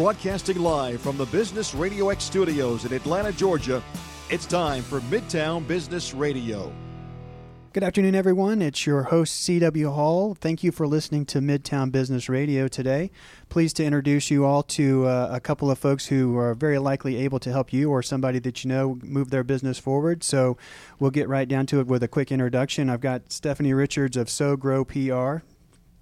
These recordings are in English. Broadcasting live from the Business Radio X studios in Atlanta, Georgia, it's time for Midtown Business Radio. Good afternoon, everyone. It's your host, C.W. Hall. Thank you for listening to Midtown Business Radio today. Pleased to introduce you all to a couple of folks who are very likely able to help you or somebody that you know move their business forward. So we'll get right down to it with a quick introduction. I've got Stephanie Richards of SowGrow PR.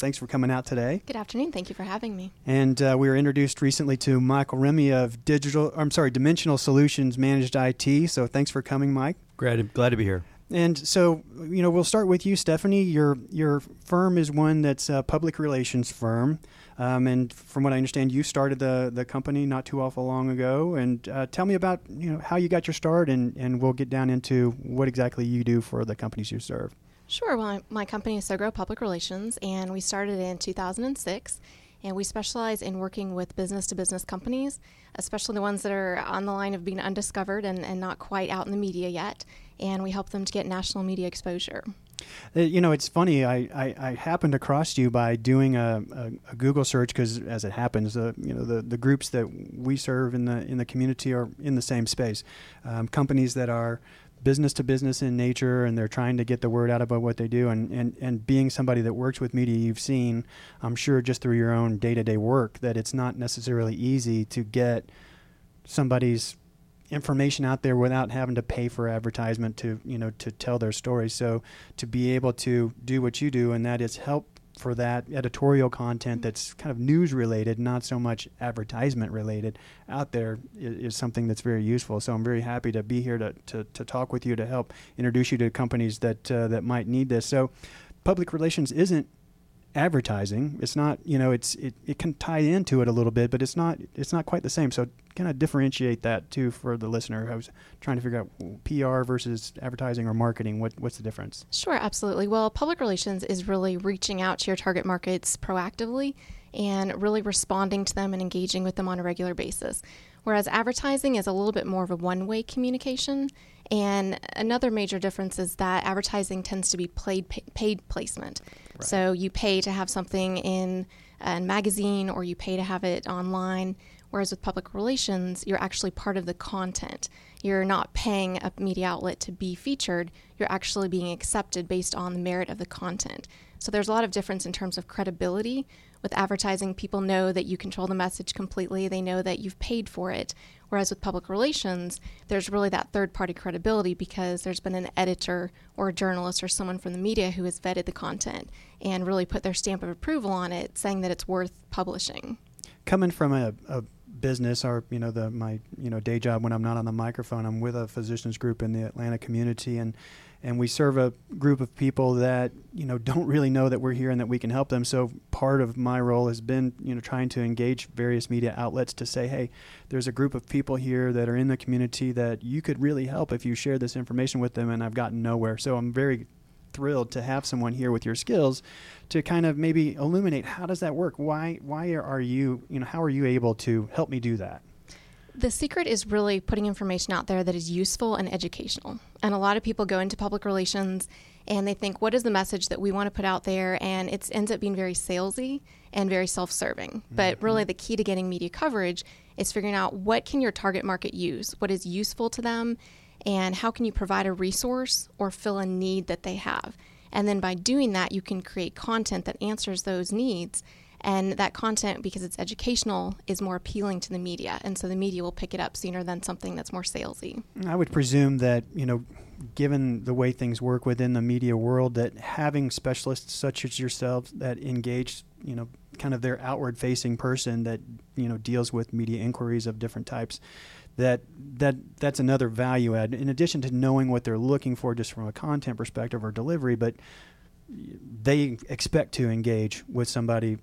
Thanks for coming out today. Good afternoon. Thank you for having me. And we were introduced recently to Michael Remy of Dimensional Solutions Managed IT. So thanks for coming, Mike. Glad to be here. And so, you know, we'll start with you, Stephanie. Your firm is one that's a public relations firm. And from what I understand, you started the company not too awful long ago. And tell me about, you know, how you got your start, and we'll get down into what exactly you do for the companies you serve. Sure. Well, my company is SowGrow Public Relations, and we started in 2006, and we specialize in working with business-to-business companies, especially the ones that are on the line of being undiscovered and not quite out in the media yet, and we help them to get national media exposure. You know, it's funny. I happened across you by doing a Google search because, as it happens, the groups that we serve in the community are in the same space. Companies that are business to business in nature, and they're trying to get the word out about what they do. And being somebody that works with media, you've seen, I'm sure, just through your own day-to-day work, that it's not necessarily easy to get somebody's information out there without having to pay for advertisement to tell their story. So to be able to do what you do, and that is help for that editorial content that's kind of news related, not so much advertisement related out there, is something that's very useful. So I'm very happy to be here to talk with you, to help introduce you to companies that might need this. So public relations isn't advertising. It's not, it can tie into it a little bit, but it's not quite the same. So kind of differentiate that too for the listener. I was trying to figure out PR versus advertising or marketing. What's the difference? Sure, absolutely. Well, public relations is really reaching out to your target markets proactively and really responding to them and engaging with them on a regular basis. Whereas advertising is a little bit more of a one-way communication. And another major difference is that advertising tends to be paid placement. Right. So you pay to have something in a magazine, or you pay to have it online. Whereas with public relations, you're actually part of the content. You're not paying a media outlet to be featured. You're actually being accepted based on the merit of the content. So there's a lot of difference in terms of credibility. With advertising, people know that you control the message completely. They know that you've paid for it. Whereas with public relations, there's really that third-party credibility because there's been an editor or a journalist or someone from the media who has vetted the content and really put their stamp of approval on it, saying that it's worth publishing. Coming from a business, or my day job when I'm not on the microphone, I'm with a physicians group in the Atlanta community, and we serve a group of people that, don't really know that we're here and that we can help them. So part of my role has been, trying to engage various media outlets to say, hey, there's a group of people here that are in the community that you could really help if you share this information with them, and I've gotten nowhere. So I'm very thrilled to have someone here with your skills to kind of maybe illuminate, how does that work? Why are you, how are you able to help me do that? The secret is really putting information out there that is useful and educational. And a lot of people go into public relations and they think, what is the message that we want to put out there? And it ends up being very salesy and very self-serving. Mm-hmm. But really the key to getting media coverage is figuring out, what can your target market use? What is useful to them? And how can you provide a resource or fill a need that they have? And then by doing that, you can create content that answers those needs. And that content, because it's educational, is more appealing to the media. And so the media will pick it up sooner than something that's more salesy. I would presume that, given the way things work within the media world, that having specialists such as yourselves that engage, kind of their outward-facing person that, deals with media inquiries of different types, that's another value add, in addition to knowing what they're looking for just from a content perspective or delivery, but they expect to engage with somebody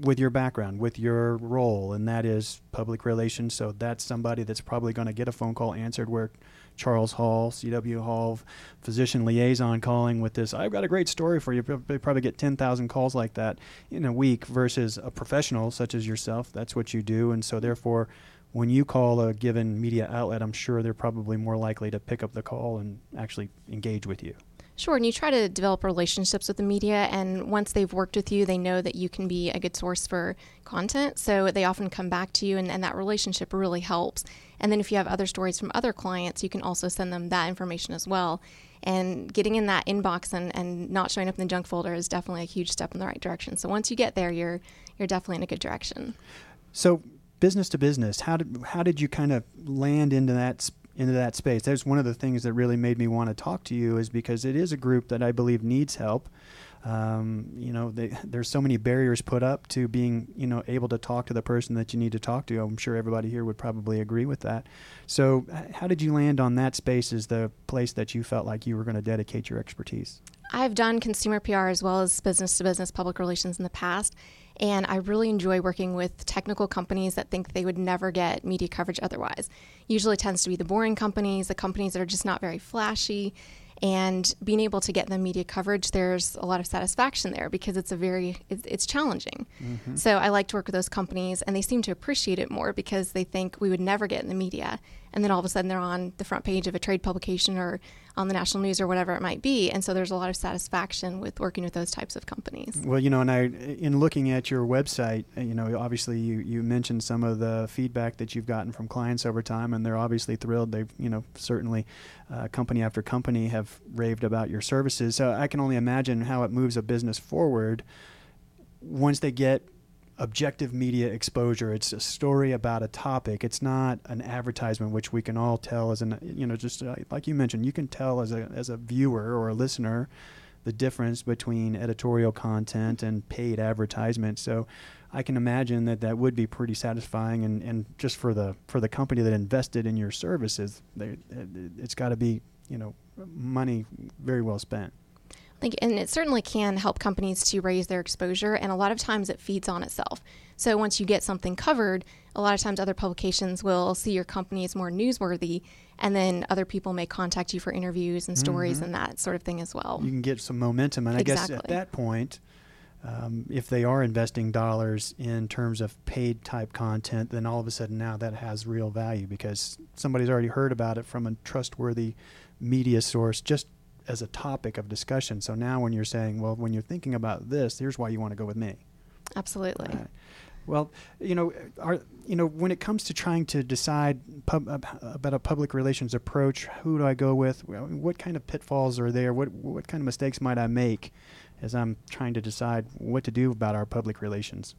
with your background, with your role, and that is public relations. So that's somebody that's probably going to get a phone call answered, where Charles Hall, C.W. Hall, physician liaison calling with this, I've got a great story for you. They probably get 10,000 calls like that in a week versus a professional such as yourself. That's what you do. And so therefore, when you call a given media outlet, I'm sure they're probably more likely to pick up the call and actually engage with you. Sure, and you try to develop relationships with the media, and once they've worked with you, they know that you can be a good source for content, so they often come back to you, and that relationship really helps. And then if you have other stories from other clients, you can also send them that information as well. And getting in that inbox and not showing up in the junk folder is definitely a huge step in the right direction. So once you get there, you're definitely in a good direction. So business to business, how did you kind of land into that space? That's one of the things that really made me want to talk to you, is because it is a group that I believe needs help. There's so many barriers put up to being, able to talk to the person that you need to talk to. I'm sure everybody here would probably agree with that. So how did you land on that space as the place that you felt like you were going to dedicate your expertise? I've done consumer PR as well as business-to-business public relations in the past, and I really enjoy working with technical companies that think they would never get media coverage otherwise. Usually tends to be the boring companies, the companies that are just not very flashy, and being able to get them media coverage, there's a lot of satisfaction there because it's challenging. Mm-hmm. So I like to work with those companies, and they seem to appreciate it more because they think we would never get in the media. And then all of a sudden they're on the front page of a trade publication or on the national news or whatever it might be. And so there's a lot of satisfaction with working with those types of companies. Well, in looking at your website, obviously you mentioned some of the feedback that you've gotten from clients over time, and they're obviously thrilled. They've, certainly company after company have raved about your services. So I can only imagine how it moves a business forward once they get objective media exposure. It's a story about a topic. It's not an advertisement, which we can all tell as an, just like you mentioned, you can tell as a viewer or a listener the difference between editorial content and paid advertisement. So I can imagine that would be pretty satisfying, and just for the company that invested in your services, it's got to be, money very well spent. And it certainly can help companies to raise their exposure, and a lot of times it feeds on itself. So once you get something covered, a lot of times other publications will see your company as more newsworthy, and then other people may contact you for interviews and stories, mm-hmm. and that sort of thing as well. You can get some momentum, and exactly. I guess at that point, if they are investing dollars in terms of paid type content, then all of a sudden now that has real value because somebody's already heard about it from a trustworthy media source just as a topic of discussion. So now when you're saying, well, when you're thinking about this, here's why you want to go with me. Absolutely. Right. Well, when it comes to trying to decide about a public relations approach, who do I go with? What kind of pitfalls are there? What kind of mistakes might I make as I'm trying to decide what to do about our public relations?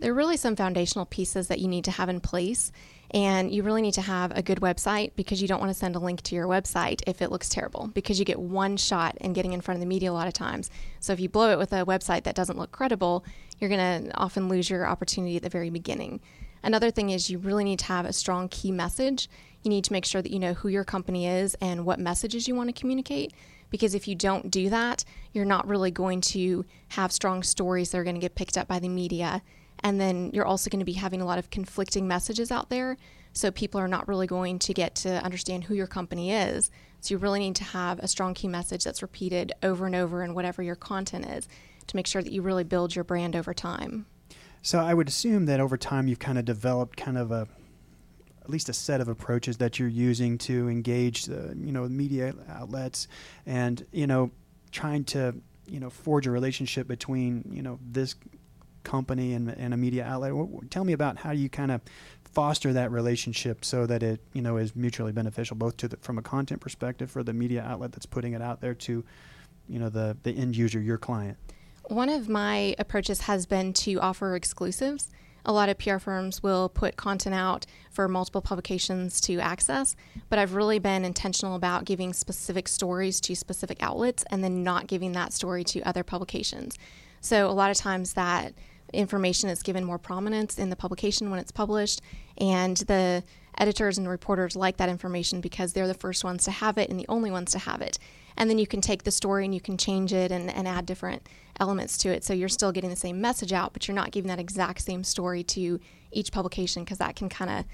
There are really some foundational pieces that you need to have in place, and you really need to have a good website because you don't want to send a link to your website if it looks terrible, because you get one shot in getting in front of the media a lot of times. So if you blow it with a website that doesn't look credible, you're going to often lose your opportunity at the very beginning. Another thing is you really need to have a strong key message. You need to make sure that you know who your company is and what messages you want to communicate. Because if you don't do that, you're not really going to have strong stories that are going to get picked up by the media. And then you're also going to be having a lot of conflicting messages out there. So people are not really going to get to understand who your company is. So you really need to have a strong key message that's repeated over and over in whatever your content is to make sure that you really build your brand over time. So I would assume that over time you've kind of developed kind of at least a set of approaches that you're using to engage the, media outlets and, trying to, forge a relationship between, this company and a media outlet. Tell me about how you kind of foster that relationship so that it, is mutually beneficial, both from a content perspective for the media outlet that's putting it out there to, the end user, your client. One of my approaches has been to offer exclusives. A lot of PR firms will put content out for multiple publications to access, but I've really been intentional about giving specific stories to specific outlets and then not giving that story to other publications. So a lot of times that information is given more prominence in the publication when it's published, and the editors and reporters like that information because they're the first ones to have it and the only ones to have it. And then you can take the story and you can change it and add different elements to it. So you're still getting the same message out, but you're not giving that exact same story to each publication because that can kind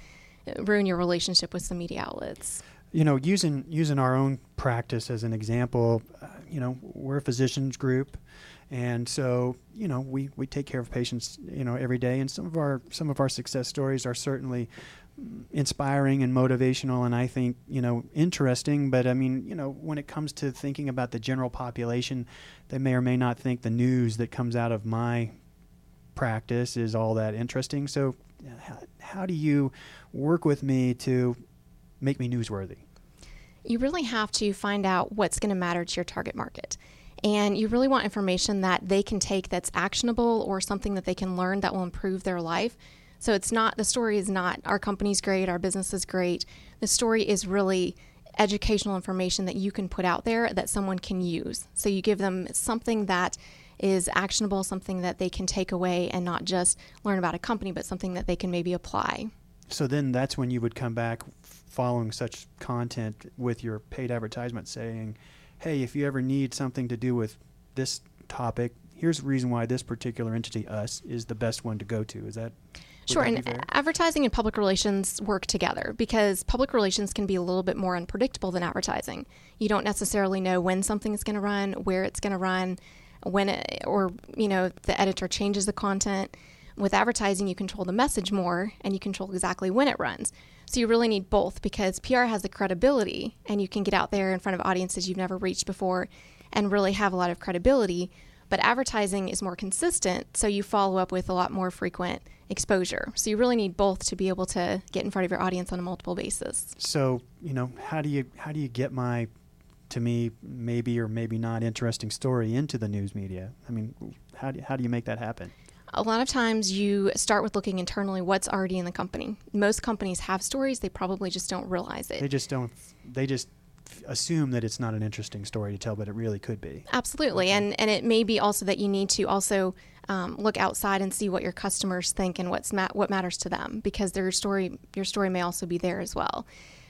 of ruin your relationship with some media outlets. Using our own practice as an example, we're a physicians group. And so, we take care of patients, every day. And some of our success stories are certainly inspiring and motivational and I think, interesting. But I mean, when it comes to thinking about the general population, they may or may not think the news that comes out of my practice is all that interesting. So how do you work with me to make me newsworthy? You really have to find out what's going to matter to your target market. And you really want information that they can take that's actionable or something that they can learn that will improve their life. So it's not, the story is not our company's great, our business is great. The story is really educational information that you can put out there that someone can use. So you give them something that is actionable, something that they can take away and not just learn about a company, but something that they can maybe apply. So then that's when you would come back following such content with your paid advertisement saying, hey, if you ever need something to do with this topic, here's the reason why this particular entity, us, is the best one to go to. Is that? Sure, and advertising and public relations work together because public relations can be a little bit more unpredictable than advertising. You don't necessarily know when something is going to run, where it's going to run, when it, or the editor changes the content. With advertising, you control the message more and you control exactly when it runs. So you really need both because PR has the credibility and you can get out there in front of audiences you've never reached before and really have a lot of credibility. But advertising is more consistent, so you follow up with a lot more frequent exposure. So you really need both to be able to get in front of your audience on a multiple basis. So, how do you get my, to me, maybe or maybe not interesting story into the news media? I mean, how do you make that happen? A lot of times you start with looking internally what's already in the company. Most companies have stories, they probably just don't realize it. They just assume that it's not an interesting story to tell, but it really could be. Absolutely. Okay. And it may be also that you need to also look outside and see what your customers think and what matters to them, because your story may also be there as well.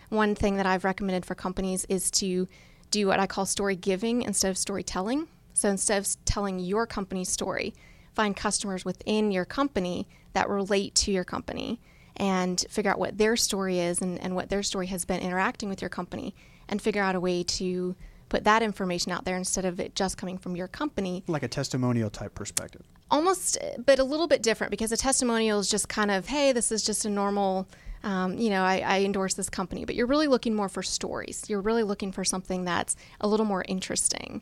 One thing that I've recommended for companies is to do what I call story giving instead of storytelling. So instead of telling your company's story, find customers within your company that relate to your company and figure out what their story is and what their story has been interacting with your company, and figure out a way to put that information out there instead of it just coming from your company. Like a testimonial type perspective. Almost, but a little bit different, because a testimonial is just kind of, hey, this is just a normal, I endorse this company. But you're really looking more for stories. You're really looking for something that's a little more interesting.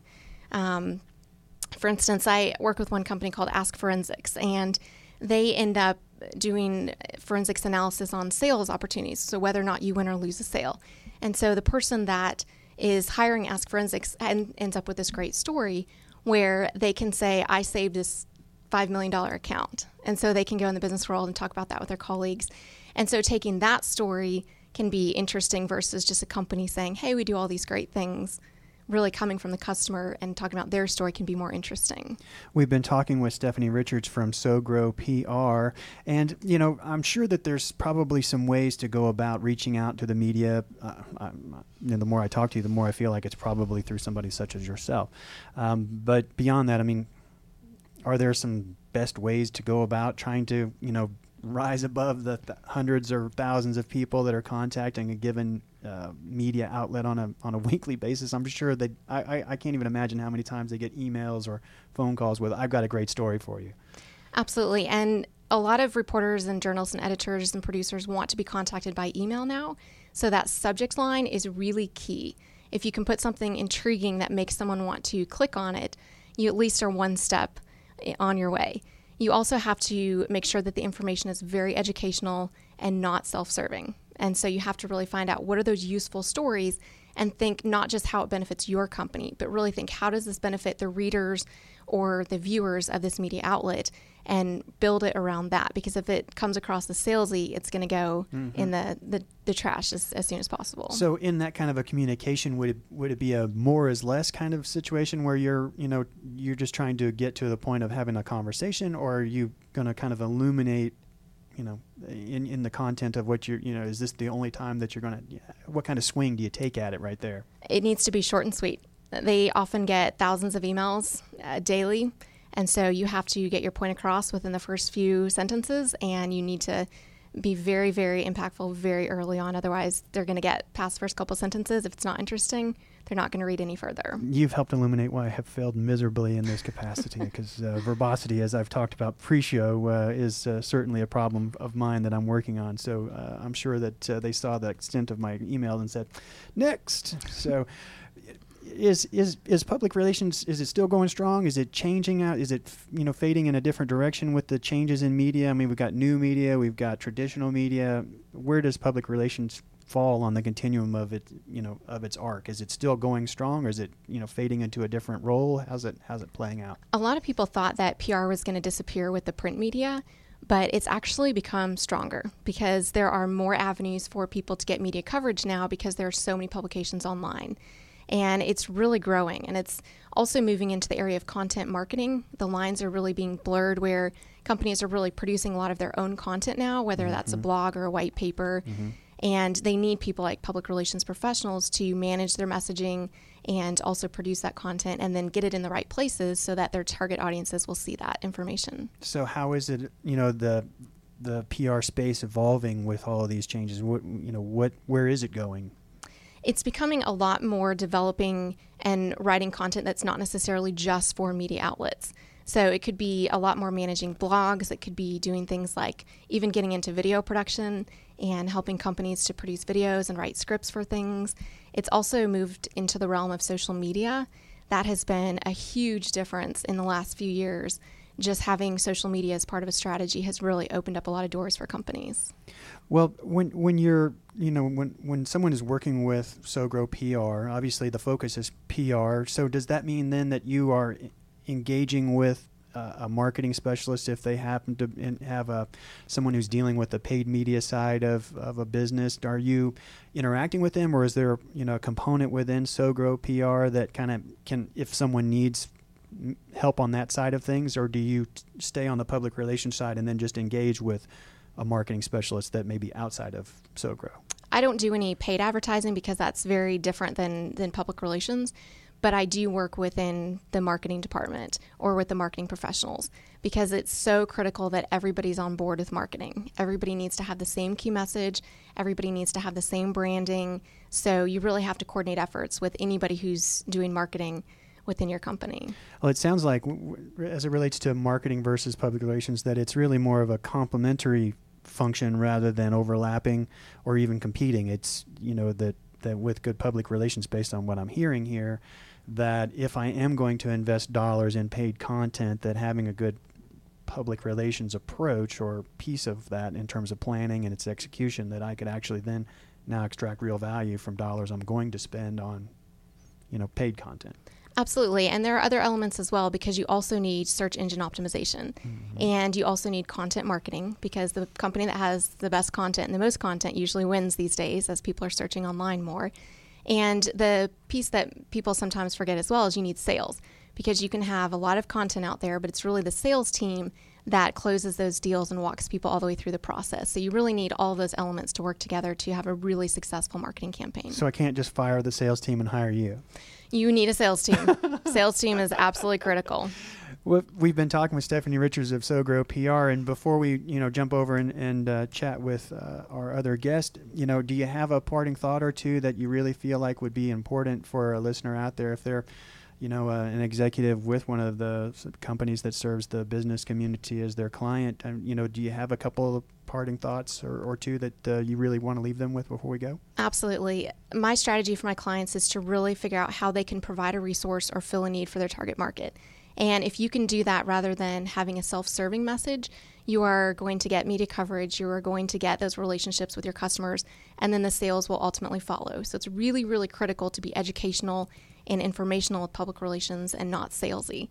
For instance, I work with one company called Ask Forensics, and they end up doing forensics analysis on sales opportunities, so whether or not you win or lose a sale. And so the person that is hiring Ask Forensics ends up with this great story where they can say, I saved this $5 million account. And so they can go in the business world and talk about that with their colleagues. And so taking that story can be interesting versus just a company saying, hey, we do all these great things. Really coming from the customer and talking about their story can be more interesting. We've been talking with Stephanie Richards from SowGrow PR, and I'm sure that there's probably some ways to go about reaching out to the media. The more I talk to you, the more I feel like it's probably through somebody such as yourself. But beyond that, I mean, are there some best ways to go about trying to rise above the hundreds or thousands of people that are contacting a given media outlet on a weekly basis? I'm sure that I can't even imagine how many times they get emails or phone calls with, I've got a great story for you. Absolutely. And a lot of reporters and journalists and editors and producers want to be contacted by email now. So that subject line is really key. If you can put something intriguing that makes someone want to click on it, you at least are one step on your way. You also have to make sure that the information is very educational and not self-serving. And so you have to really find out what are those useful stories, and think not just how it benefits your company, but really think, how does this benefit the readers or the viewers of this media outlet, and build it around that. Because if it comes across as salesy, it's going to go in the trash as soon as possible. So in that kind of a communication, would it be a more is less kind of situation where you're just trying to get to the point of having a conversation, or are you going to kind of illuminate in the content of what you're, is this the only time that you're going to, what kind of swing do you take at it right there? It needs to be short and sweet. They often get thousands of emails daily. And so you have to get your point across within the first few sentences, and you need to be very, very impactful very early on. Otherwise, they're going to get past the first couple sentences. If it's not interesting, they're not going to read any further. You've helped illuminate why I have failed miserably in this capacity, because verbosity, as I've talked about pre-show, is certainly a problem of mine that I'm working on. So I'm sure that they saw the extent of my email and said, next. So is public relations, is it still going strong? Is it changing out? Is it, fading in a different direction with the changes in media? I mean, we've got new media, we've got traditional media. Where does public relations fall on the continuum of it, of its arc? Is it still going strong, or is it, fading into a different role? How's it playing out? A lot of people thought that PR was going to disappear with the print media, but it's actually become stronger because there are more avenues for people to get media coverage now because there are so many publications online. And it's really growing, and it's also moving into the area of content marketing. The lines are really being blurred where companies are really producing a lot of their own content now, whether mm-hmm. that's a blog or a white paper, mm-hmm. and they need people like public relations professionals to manage their messaging and also produce that content and then get it in the right places so that their target audiences will see that information. So how is it, the PR space evolving with all of these changes? Where is it going? It's becoming a lot more developing and writing content that's not necessarily just for media outlets. So it could be a lot more managing blogs. It could be doing things like even getting into video production and helping companies to produce videos and write scripts for things. It's also moved into the realm of social media. That has been a huge difference in the last few years. Just having social media as part of a strategy has really opened up a lot of doors for companies. Well, when you're, when someone is working with SowGrow PR, obviously the focus is PR. So does that mean then that you are engaging with a marketing specialist if they happen to have someone who's dealing with the paid media side of a business? Are you interacting with them, or is there, a component within SowGrow PR that kind of can, if someone needs help on that side of things, or do you stay on the public relations side and then just engage with a marketing specialist that may be outside of SowGrow? I don't do any paid advertising because that's very different than public relations, but I do work within the marketing department or with the marketing professionals because it's so critical that everybody's on board with marketing. Everybody needs to have the same key message. Everybody needs to have the same branding. So you really have to coordinate efforts with anybody who's doing marketing within your company. Well, it sounds like, as it relates to marketing versus public relations, that it's really more of a complementary function rather than overlapping or even competing. It's, that with good public relations, based on what I'm hearing here, that if I am going to invest dollars in paid content, that having a good public relations approach or piece of that in terms of planning and its execution, that I could actually then now extract real value from dollars I'm going to spend on, paid content. Absolutely. And there are other elements as well, because you also need search engine optimization, mm-hmm. and you also need content marketing, because the company that has the best content and the most content usually wins these days as people are searching online more. And the piece that people sometimes forget as well is you need sales, because you can have a lot of content out there, but it's really the sales team that closes those deals and walks people all the way through the process. So you really need all those elements to work together to have a really successful marketing campaign. So I can't just fire the sales team and hire you. You need a sales team. Sales team is absolutely critical. We've been talking with Stephanie Richards of SowGrow PR, and before we, jump over and chat with our other guest, do you have a parting thought or two that you really feel like would be important for a listener out there if they're an executive with one of the companies that serves the business community as their client? Do you have a couple of parting thoughts or two that you really want to leave them with before we go? Absolutely. My strategy for my clients is to really figure out how they can provide a resource or fill a need for their target market. And if you can do that rather than having a self-serving message, you are going to get media coverage, you are going to get those relationships with your customers, and then the sales will ultimately follow. So it's really, really critical to be educational and informational with public relations and not salesy.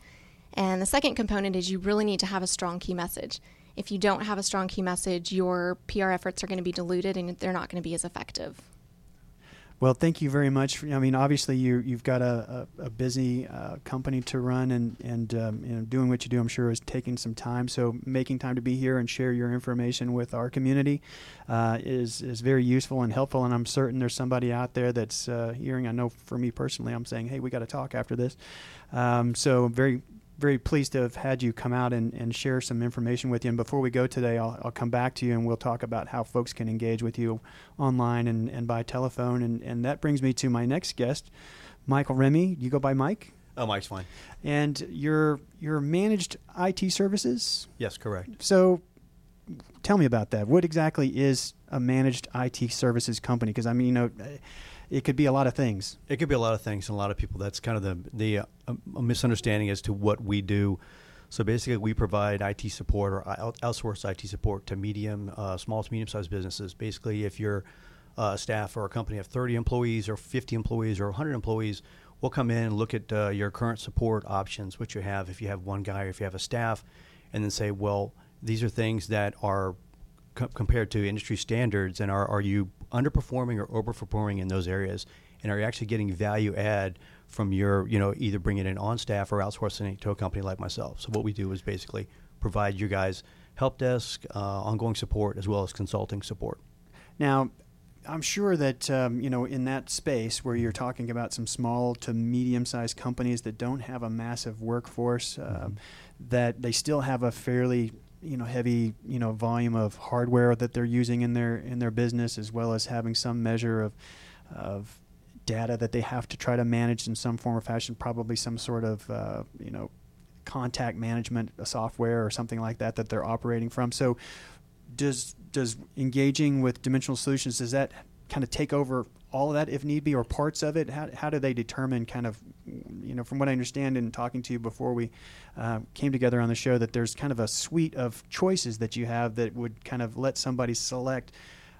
And the second component is you really need to have a strong key message. If you don't have a strong key message, your PR efforts are going to be diluted and they're not going to be as effective. Well, thank you very much. Obviously, you've got a busy company to run, and doing what you do, I'm sure, is taking some time. So making time to be here and share your information with our community is very useful and helpful. And I'm certain there's somebody out there that's hearing. I know for me personally, I'm saying, hey, we got to talk after this. So I'm very, very pleased to have had you come out and share some information with you. And before we go today, I'll come back to you and we'll talk about how folks can engage with you online and by telephone. And that brings me to my next guest, Michael Remy. You go by Mike? Oh, Mike's fine. And you're managed IT services? Yes, correct. So tell me about that. What exactly is a managed IT services company? Because, I mean, you know, it could be a lot of things. It could be a lot of things, and a lot of people. That's kind of the misunderstanding as to what we do. So basically, we provide IT support or outsource IT support to small to medium-sized businesses. Basically, if you're a staff or a company of 30 employees or 50 employees or 100 employees, we'll come in and look at your current support options, which you have if you have one guy or if you have a staff, and then say, well, these are things that are compared to industry standards, and are you underperforming or overperforming in those areas? And are you actually getting value add from your, you know, either bringing in on staff or outsourcing it to a company like myself? So what we do is basically provide you guys help desk, ongoing support, as well as consulting support. Now, I'm sure that, you know, in that space where you're talking about some small to medium-sized companies that don't have a massive workforce, that they still have a fairly heavy, volume of hardware that they're using in their business, as well as having some measure of data that they have to try to manage in some form or fashion, probably some sort of, contact management software or something like that that they're operating from. So does engaging with Dimensional Solutions, does that kind of take over all of that if need be, or parts of it? How do they determine kind of, from what I understand in talking to you before we came together on the show, that there's kind of a suite of choices that you have that would kind of let somebody select,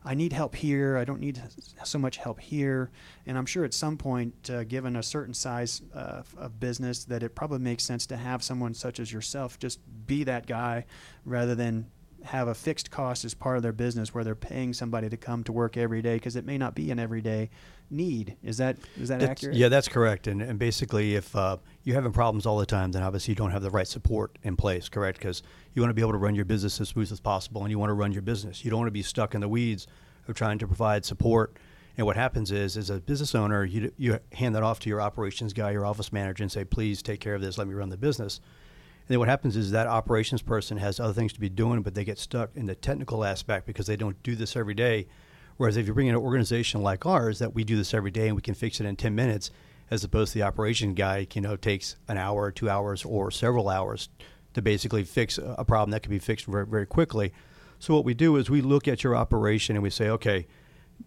I need help here, I don't need so much help here. And I'm sure at some point, given a certain size of business, that it probably makes sense to have someone such as yourself just be that guy rather than have a fixed cost as part of their business where they're paying somebody to come to work every day, because it may not be an everyday need. Is that accurate? Yeah, that's correct. And basically, if you're having problems all the time, then obviously you don't have the right support in place, correct? Because you want to be able to run your business as smooth as possible, and you want to run your business. You don't want to be stuck in the weeds of trying to provide support. And what happens is, as a business owner, you hand that off to your operations guy, your office manager, and say, please take care of this, let me run the business. And then what happens is that operations person has other things to be doing, but they get stuck in the technical aspect because they don't do this every day. Whereas if you bring in an organization like ours that we do this every day and we can fix it in 10 minutes, as opposed to the operation guy, takes an hour, 2 hours, or several hours to basically fix a problem that can be fixed very, very quickly. So what we do is we look at your operation and we say, okay,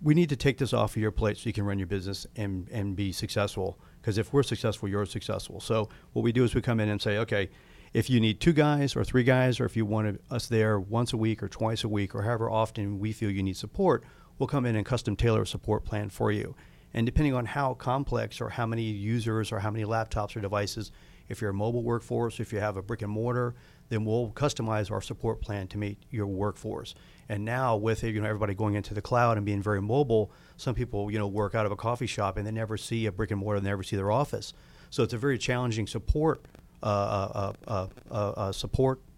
we need to take this off of your plate so you can run your business and be successful. Because if we're successful, you're successful. So what we do is we come in and say, okay, if you need 2 guys or 3 guys, or if you want us there once a week or twice a week, or however often we feel you need support, we'll come in and custom tailor a support plan for you. And depending on how complex or how many users or how many laptops or devices, if you're a mobile workforce, if you have a brick and mortar, then we'll customize our support plan to meet your workforce. And now with everybody going into the cloud and being very mobile, some people work out of a coffee shop and they never see a brick and mortar, they never see their office. So it's a very challenging support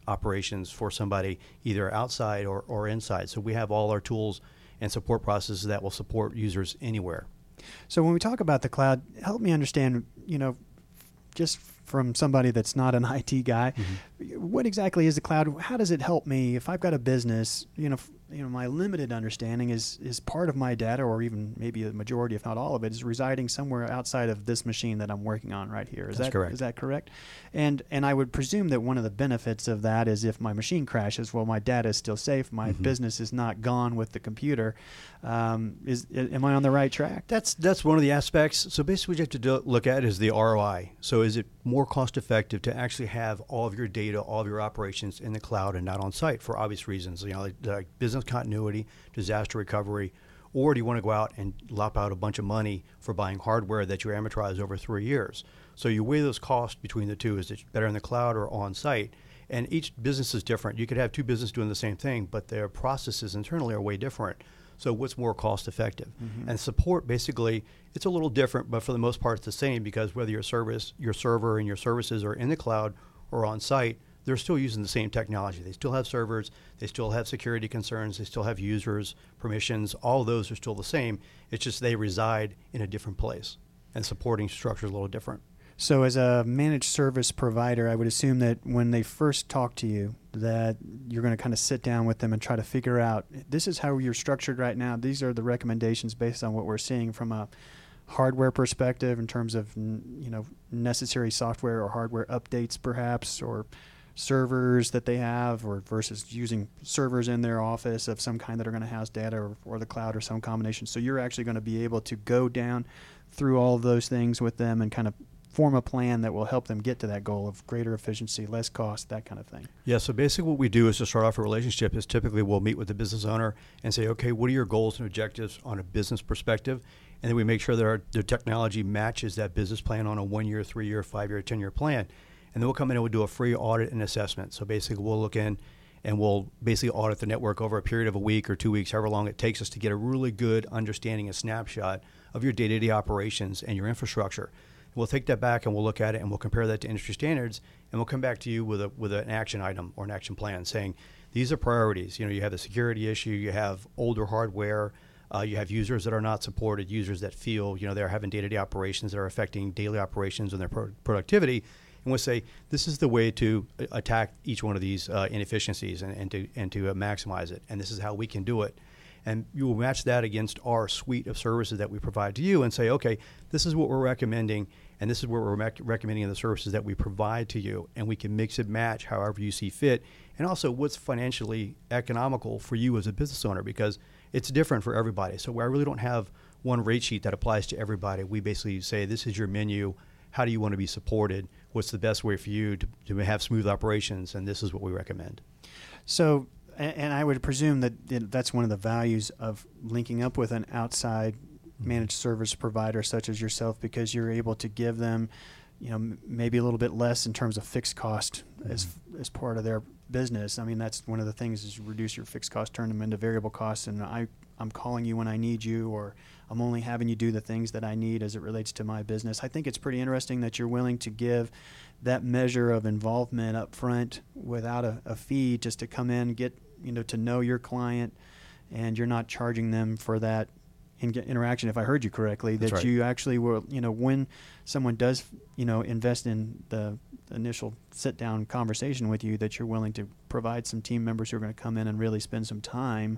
operations for somebody either outside or inside. So we have all our tools and support processes that will support users anywhere. So when we talk about the cloud, help me understand, just from somebody that's not an IT guy, what exactly is the cloud? How does it help me if I've got a business? My limited understanding is part of my data, or even maybe the majority, if not all of it, is residing somewhere outside of this machine that I'm working on right here. Is that correct? And I would presume that one of the benefits of that is if my machine crashes, well, my data is still safe. My business is not gone with the computer. Am I on the right track? That's one of the aspects. So basically what you have to look at is the ROI. So is it more cost effective to actually have all of your data, all of your operations in the cloud and not on site for obvious reasons, like business continuity, disaster recovery, or do you want to go out and lop out a bunch of money for buying hardware that you amortize over 3 years? So you weigh those costs between the two. Is it better in the cloud or on site? And each business is different. You could have 2 businesses doing the same thing, but their processes internally are way different. So what's more cost effective? And support, basically, it's a little different, but for the most part, it's the same, because whether your server and your services are in the cloud or on site, they're still using the same technology. They still have servers, they still have security concerns, they still have users, permissions, all those are still the same. It's just they reside in a different place, and supporting structure is a little different. So as a managed service provider, I would assume that when they first talk to you, that you're going to kind of sit down with them and try to figure out, this is how you're structured right now, these are the recommendations based on what we're seeing from a hardware perspective in terms of, you know, necessary software or hardware updates perhaps, or servers that they have, or versus using servers in their office of some kind that are going to house data, or the cloud, or some combination. So you're actually going to be able to go down through all of those things with them and kind of form a plan that will help them get to that goal of greater efficiency, less cost, that kind of thing. Yeah, so basically what we do is to start off a relationship is typically we'll meet with the business owner and say, okay, what are your goals and objectives on a business perspective? And then we make sure that the technology matches that business plan on a 1 year, 3 year, 5 year, 10 year plan. And then we'll come in and we'll do a free audit and assessment. So basically we'll look in and we'll basically audit the network over a period of a week or 2 weeks, however long it takes us to get a really good understanding, a snapshot of your day-to-day operations and your infrastructure. And we'll take that back and we'll look at it and we'll compare that to industry standards, and we'll come back to you with an action item or an action plan saying, these are priorities. You know, you have the security issue, you have older hardware, you have users that are not supported, users that feel, you know, they're having day-to-day operations that are affecting daily operations and their productivity. And we'll say, this is the way to attack each one of these inefficiencies and to maximize it. And this is how we can do it. And you will match that against our suite of services that we provide to you and say, okay, this is what we're recommending, and this is what we're recommending in the services that we provide to you. And we can mix and match however you see fit. And also what's financially economical for you as a business owner, because it's different for everybody. So I really don't have one rate sheet that applies to everybody. We basically say, this is your menu. How do you want to be supported? What's the best way for you to have smooth operations? And this is what we recommend. So, and I would presume that that's one of the values of linking up with an outside managed service provider such as yourself, because you're able to give them, you know, maybe a little bit less in terms of fixed cost as part of their business. I mean, that's one of the things is reduce your fixed costs, turn them into variable costs. And I'm calling you when I need you, or I'm only having you do the things that I need as it relates to my business. I think it's pretty interesting that you're willing to give that measure of involvement up front without a fee, just to come in, get, you know, to know your client, and you're not charging them for that interaction. If I heard you correctly, that right. You actually will, you know, when someone does, you know, invest in the initial sit down conversation with you, that you're willing to provide some team members who are going to come in and really spend some time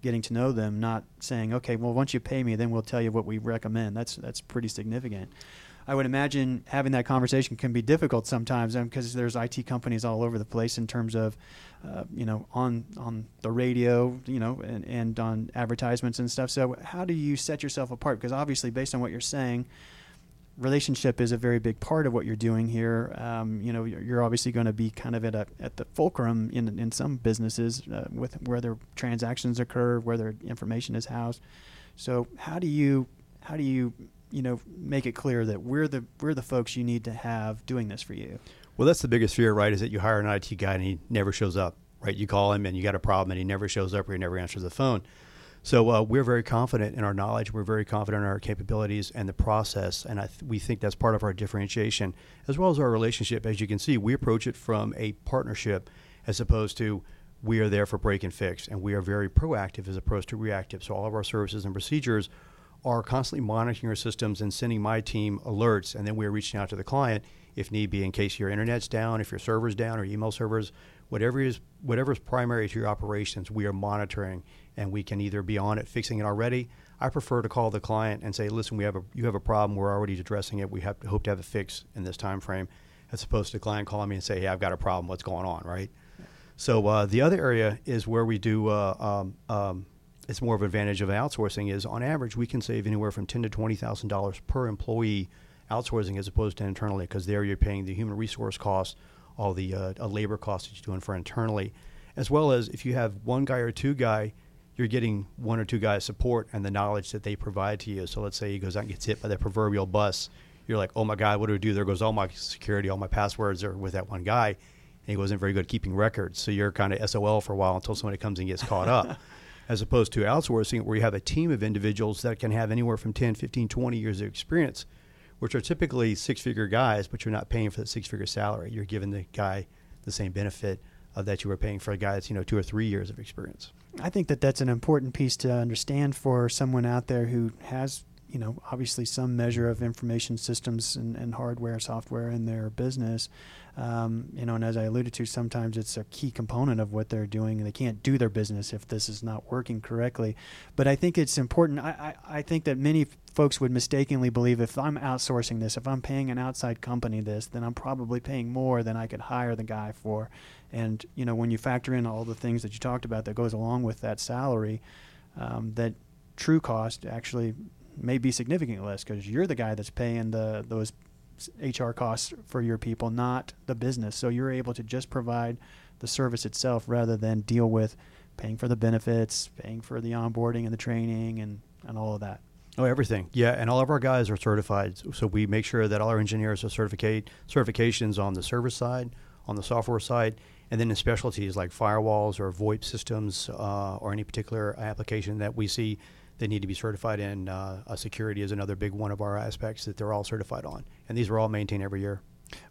getting to know them, not saying, okay, well, once you pay me, then we'll tell you what we recommend. That's pretty significant. I would imagine having that conversation can be difficult sometimes, because there's IT companies all over the place in terms of, you know, on the radio, you know, and on advertisements and stuff. So how do you set yourself apart? Because obviously, based on what you're saying, relationship is a very big part of what you're doing here. You know, you're obviously going to be kind of at the fulcrum in some businesses with where their transactions occur, where their information is housed. So how do you know, make it clear that we're the folks you need to have doing this for you? Well, that's the biggest fear, right? Is that you hire an IT guy and he never shows up, right? You call him and you got a problem and he never shows up, or he never answers the phone. So we're very confident in our knowledge. We're very confident in our capabilities and the process. And we think that's part of our differentiation, as well as our relationship. As you can see, we approach it from a partnership as opposed to we are there for break and fix. And we are very proactive as opposed to reactive. So all of our services and procedures are constantly monitoring our systems and sending my team alerts. And then we're reaching out to the client if need be, in case your internet's down, if your server's down, or email servers, whatever's primary to your operations, we are monitoring. And we can either be on it, fixing it already. I prefer to call the client and say, listen, you have a problem. We're already addressing it. We hope to have a fix in this time frame, as opposed to the client calling me and say, hey, I've got a problem. What's going on, right? Yeah. So the other area is where we do, it's more of an advantage of outsourcing, is on average, we can save anywhere from $10,000 to $20,000 per employee outsourcing as opposed to internally, because there you're paying the human resource costs, all the labor costs that you're doing for internally, as well as if you have one guy or two guy, you're getting one or two guys' support and the knowledge that they provide to you. So let's say he goes out and gets hit by the proverbial bus. You're like, oh my God, what do we do? There goes all my security, all my passwords are with that one guy. And he wasn't very good at keeping records. So you're kind of SOL for a while until somebody comes and gets caught up. As opposed to outsourcing, where you have a team of individuals that can have anywhere from 10, 15, 20 years of experience, which are typically six-figure guys, but you're not paying for that six-figure salary. You're giving the guy the same benefit that you were paying for a guy that's, you know, 2 or 3 years of experience. I think that's an important piece to understand for someone out there who has, you know, obviously some measure of information systems and hardware, software in their business. You know, and as I alluded to, sometimes it's a key component of what they're doing, and they can't do their business if this is not working correctly. But I think it's important. I think that many folks would mistakenly believe if I'm outsourcing this, if I'm paying an outside company this, then I'm probably paying more than I could hire the guy for. And, you know, when you factor in all the things that you talked about that goes along with that salary, that true cost actually may be significantly less because you're the guy that's paying those HR costs for your people, not the business. So you're able to just provide the service itself rather than deal with paying for the benefits, paying for the onboarding and the training and all of that. Oh, everything. Yeah, and all of our guys are certified. So we make sure that all our engineers have certifications on the service side, on the software side, and then in specialties like firewalls or VoIP systems or any particular application that we see they need to be certified in. Security is another big one of our aspects that they're all certified on. And these are all maintained every year.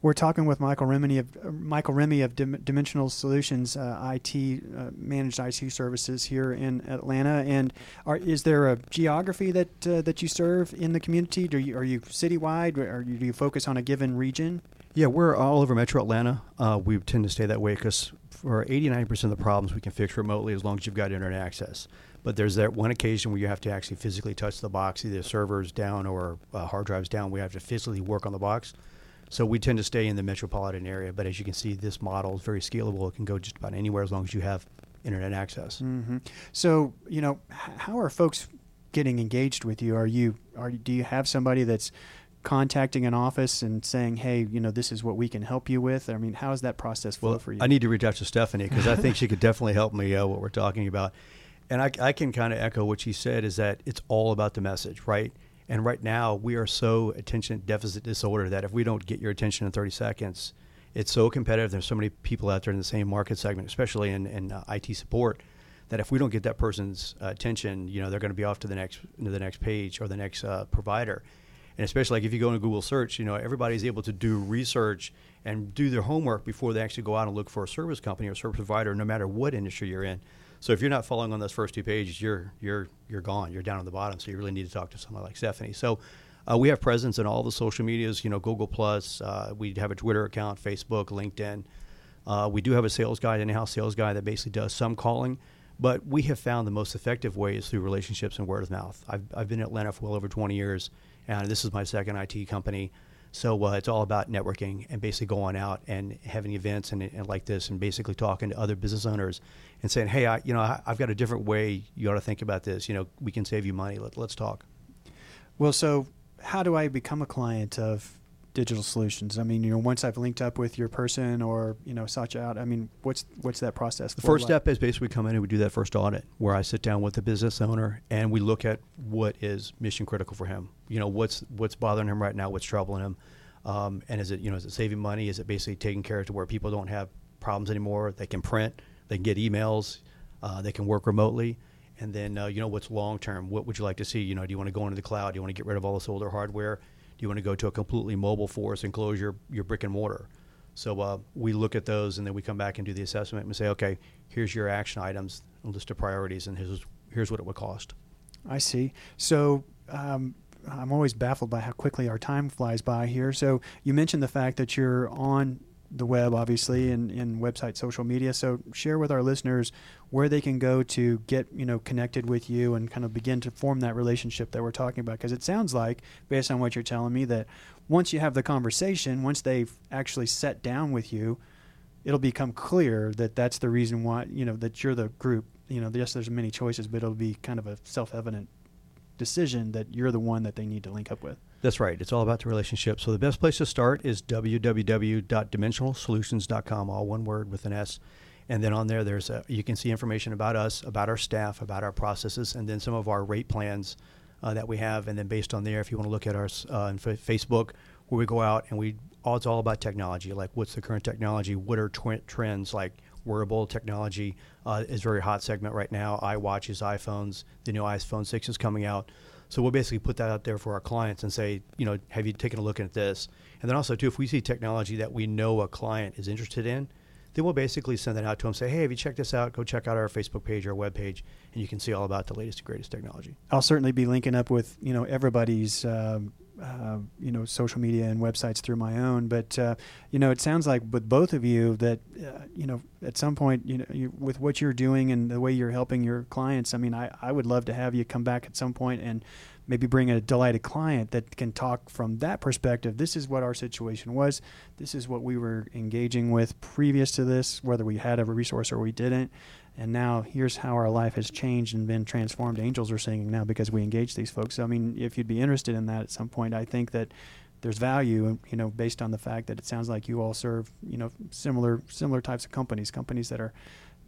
We're talking with Michael Remy of Dimensional Solutions, managed IT services here in Atlanta. And is there a geography that you serve in the community? Are you citywide? Do you focus on a given region? Yeah, we're all over Metro Atlanta. We tend to stay that way because for 89% of the problems we can fix remotely as long as you've got internet access. But there's that one occasion where you have to actually physically touch the box, either servers down or hard drives down. We have to physically work on the box. So we tend to stay in the metropolitan area. But as you can see, this model is very scalable. It can go just about anywhere as long as you have internet access. Mm-hmm. So, you know, how are folks getting engaged with you? Do you have somebody that's contacting an office and saying, hey, you know, this is what we can help you with? I mean, how is that process flow for you? I need to reach out to Stephanie because I think she could definitely help me what we're talking about. And I can kind of echo what she said is that it's all about the message, right? And right now we are so attention deficit disorder that if we don't get your attention in 30 seconds, it's so competitive. There's so many people out there in the same market segment, especially in IT support, that if we don't get that person's attention, you know, they're going to be off to the next page or the next provider. And especially like if you go into Google search, you know, everybody's able to do research and do their homework before they actually go out and look for a service company or service provider, no matter what industry you're in. So if you're not following on those first two pages, you're gone. You're down on the bottom. So you really need to talk to someone like Stephanie. So we have presence in all the social medias, you know, Google Plus. We have a Twitter account, Facebook, LinkedIn. We do have a sales guy, an in-house sales guy that basically does some calling. But we have found the most effective way is through relationships and word of mouth. I've been in Atlanta for well over 20 years. And this is my second IT company. So it's all about networking and basically going out and having events and like this and basically talking to other business owners and saying, hey, I've got a different way you ought to think about this. You know, we can save you money. Let's talk. Well, so how do I become a client of Digital Solutions? I mean, you know, once I've linked up with your person or, you know, sought you out, I mean, what's that process? The first step is basically we come in and we do that first audit where I sit down with the business owner and we look at what is mission critical for him. You know, what's bothering him right now, what's troubling him, and is it, you know, is it saving money? Is it basically taking care of to where people don't have problems anymore? They can print, they can get emails, they can work remotely. And then, you know, what's long term? What would you like to see? You know, do you want to go into the cloud? Do you want to get rid of all this older hardware? You want to go to a completely mobile force and close your brick and mortar. So we look at those and then we come back and do the assessment and say, okay, here's your action items, a list of priorities, and here's what it would cost. I see. So I'm always baffled by how quickly our time flies by here. So you mentioned the fact that you're on the web, obviously, and website, social media. So share with our listeners where they can go to get, you know, connected with you and kind of begin to form that relationship that we're talking about. Because it sounds like, based on what you're telling me, that once you have the conversation, once they've actually sat down with you, it'll become clear that that's the reason why, you know, that you're the group. You know, yes, there's many choices, but it'll be kind of a self-evident decision that you're the one that they need to link up with. That's right. It's all about the relationship. So the best place to start is www.dimensionalsolutions.com, all one word with an S. And then on there, you can see information about us, about our staff, about our processes, and then some of our rate plans that we have. And then based on there, if you want to look at our on Facebook, where we go out and it's all about technology. Like, what's the current technology? What are trends like? Wearable technology is a very hot segment right now. iWatches, iPhones, the new iPhone 6 is coming out. So we'll basically put that out there for our clients and say, you know, have you taken a look at this? And then also, too, if we see technology that we know a client is interested in, then we'll basically send that out to them, say, hey, have you checked this out? Go check out our Facebook page, our webpage, and you can see all about the latest and greatest technology. I'll certainly be linking up with, you know, everybody's, social media and websites through my own. But, it sounds like with both of you that, at some point, with what you're doing and the way you're helping your clients, I mean, I would love to have you come back at some point and maybe bring a delighted client that can talk from that perspective. This is what our situation was. This is what we were engaging with previous to this, whether we had a resource or we didn't. And now here's how our life has changed and been transformed. Angels are singing now because we engage these folks. So, I mean, if you'd be interested in that at some point, I think that there's value, based on the fact that it sounds like you all serve, similar types of companies that are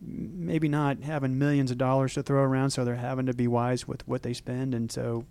maybe not having millions of dollars to throw around. So they're having to be wise with what they spend. And so,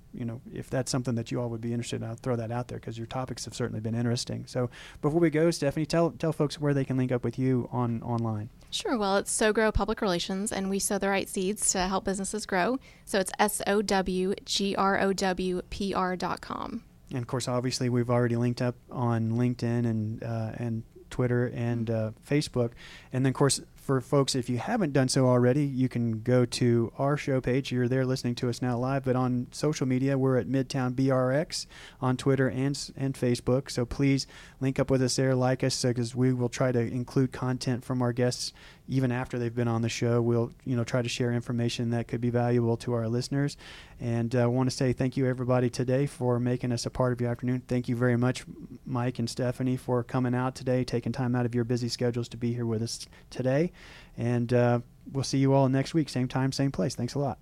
if that's something that you all would be interested in, I'll throw that out there because your topics have certainly been interesting. So before we go, Stephanie, tell folks where they can link up with you online. Sure. Well, it's SowGrow Public Relations, and we sow the right seeds to help businesses grow. So it's SOWGROWPR.com. And of course, obviously, we've already linked up on LinkedIn and Twitter and Facebook. And then, of course, for folks, if you haven't done so already, you can go to our show page. You're there listening to us now live, but on social media, we're at Midtown BRX on Twitter and Facebook. So please link up with us there, like us, because we will try to include content from our guests even after they've been on the show. We'll try to share information that could be valuable to our listeners. And I want to say thank you, everybody, today for making us a part of your afternoon. Thank you very much, Mike and Stephanie, for coming out today, taking time out of your busy schedules to be here with us today. And we'll see you all next week, same time, same place. Thanks a lot.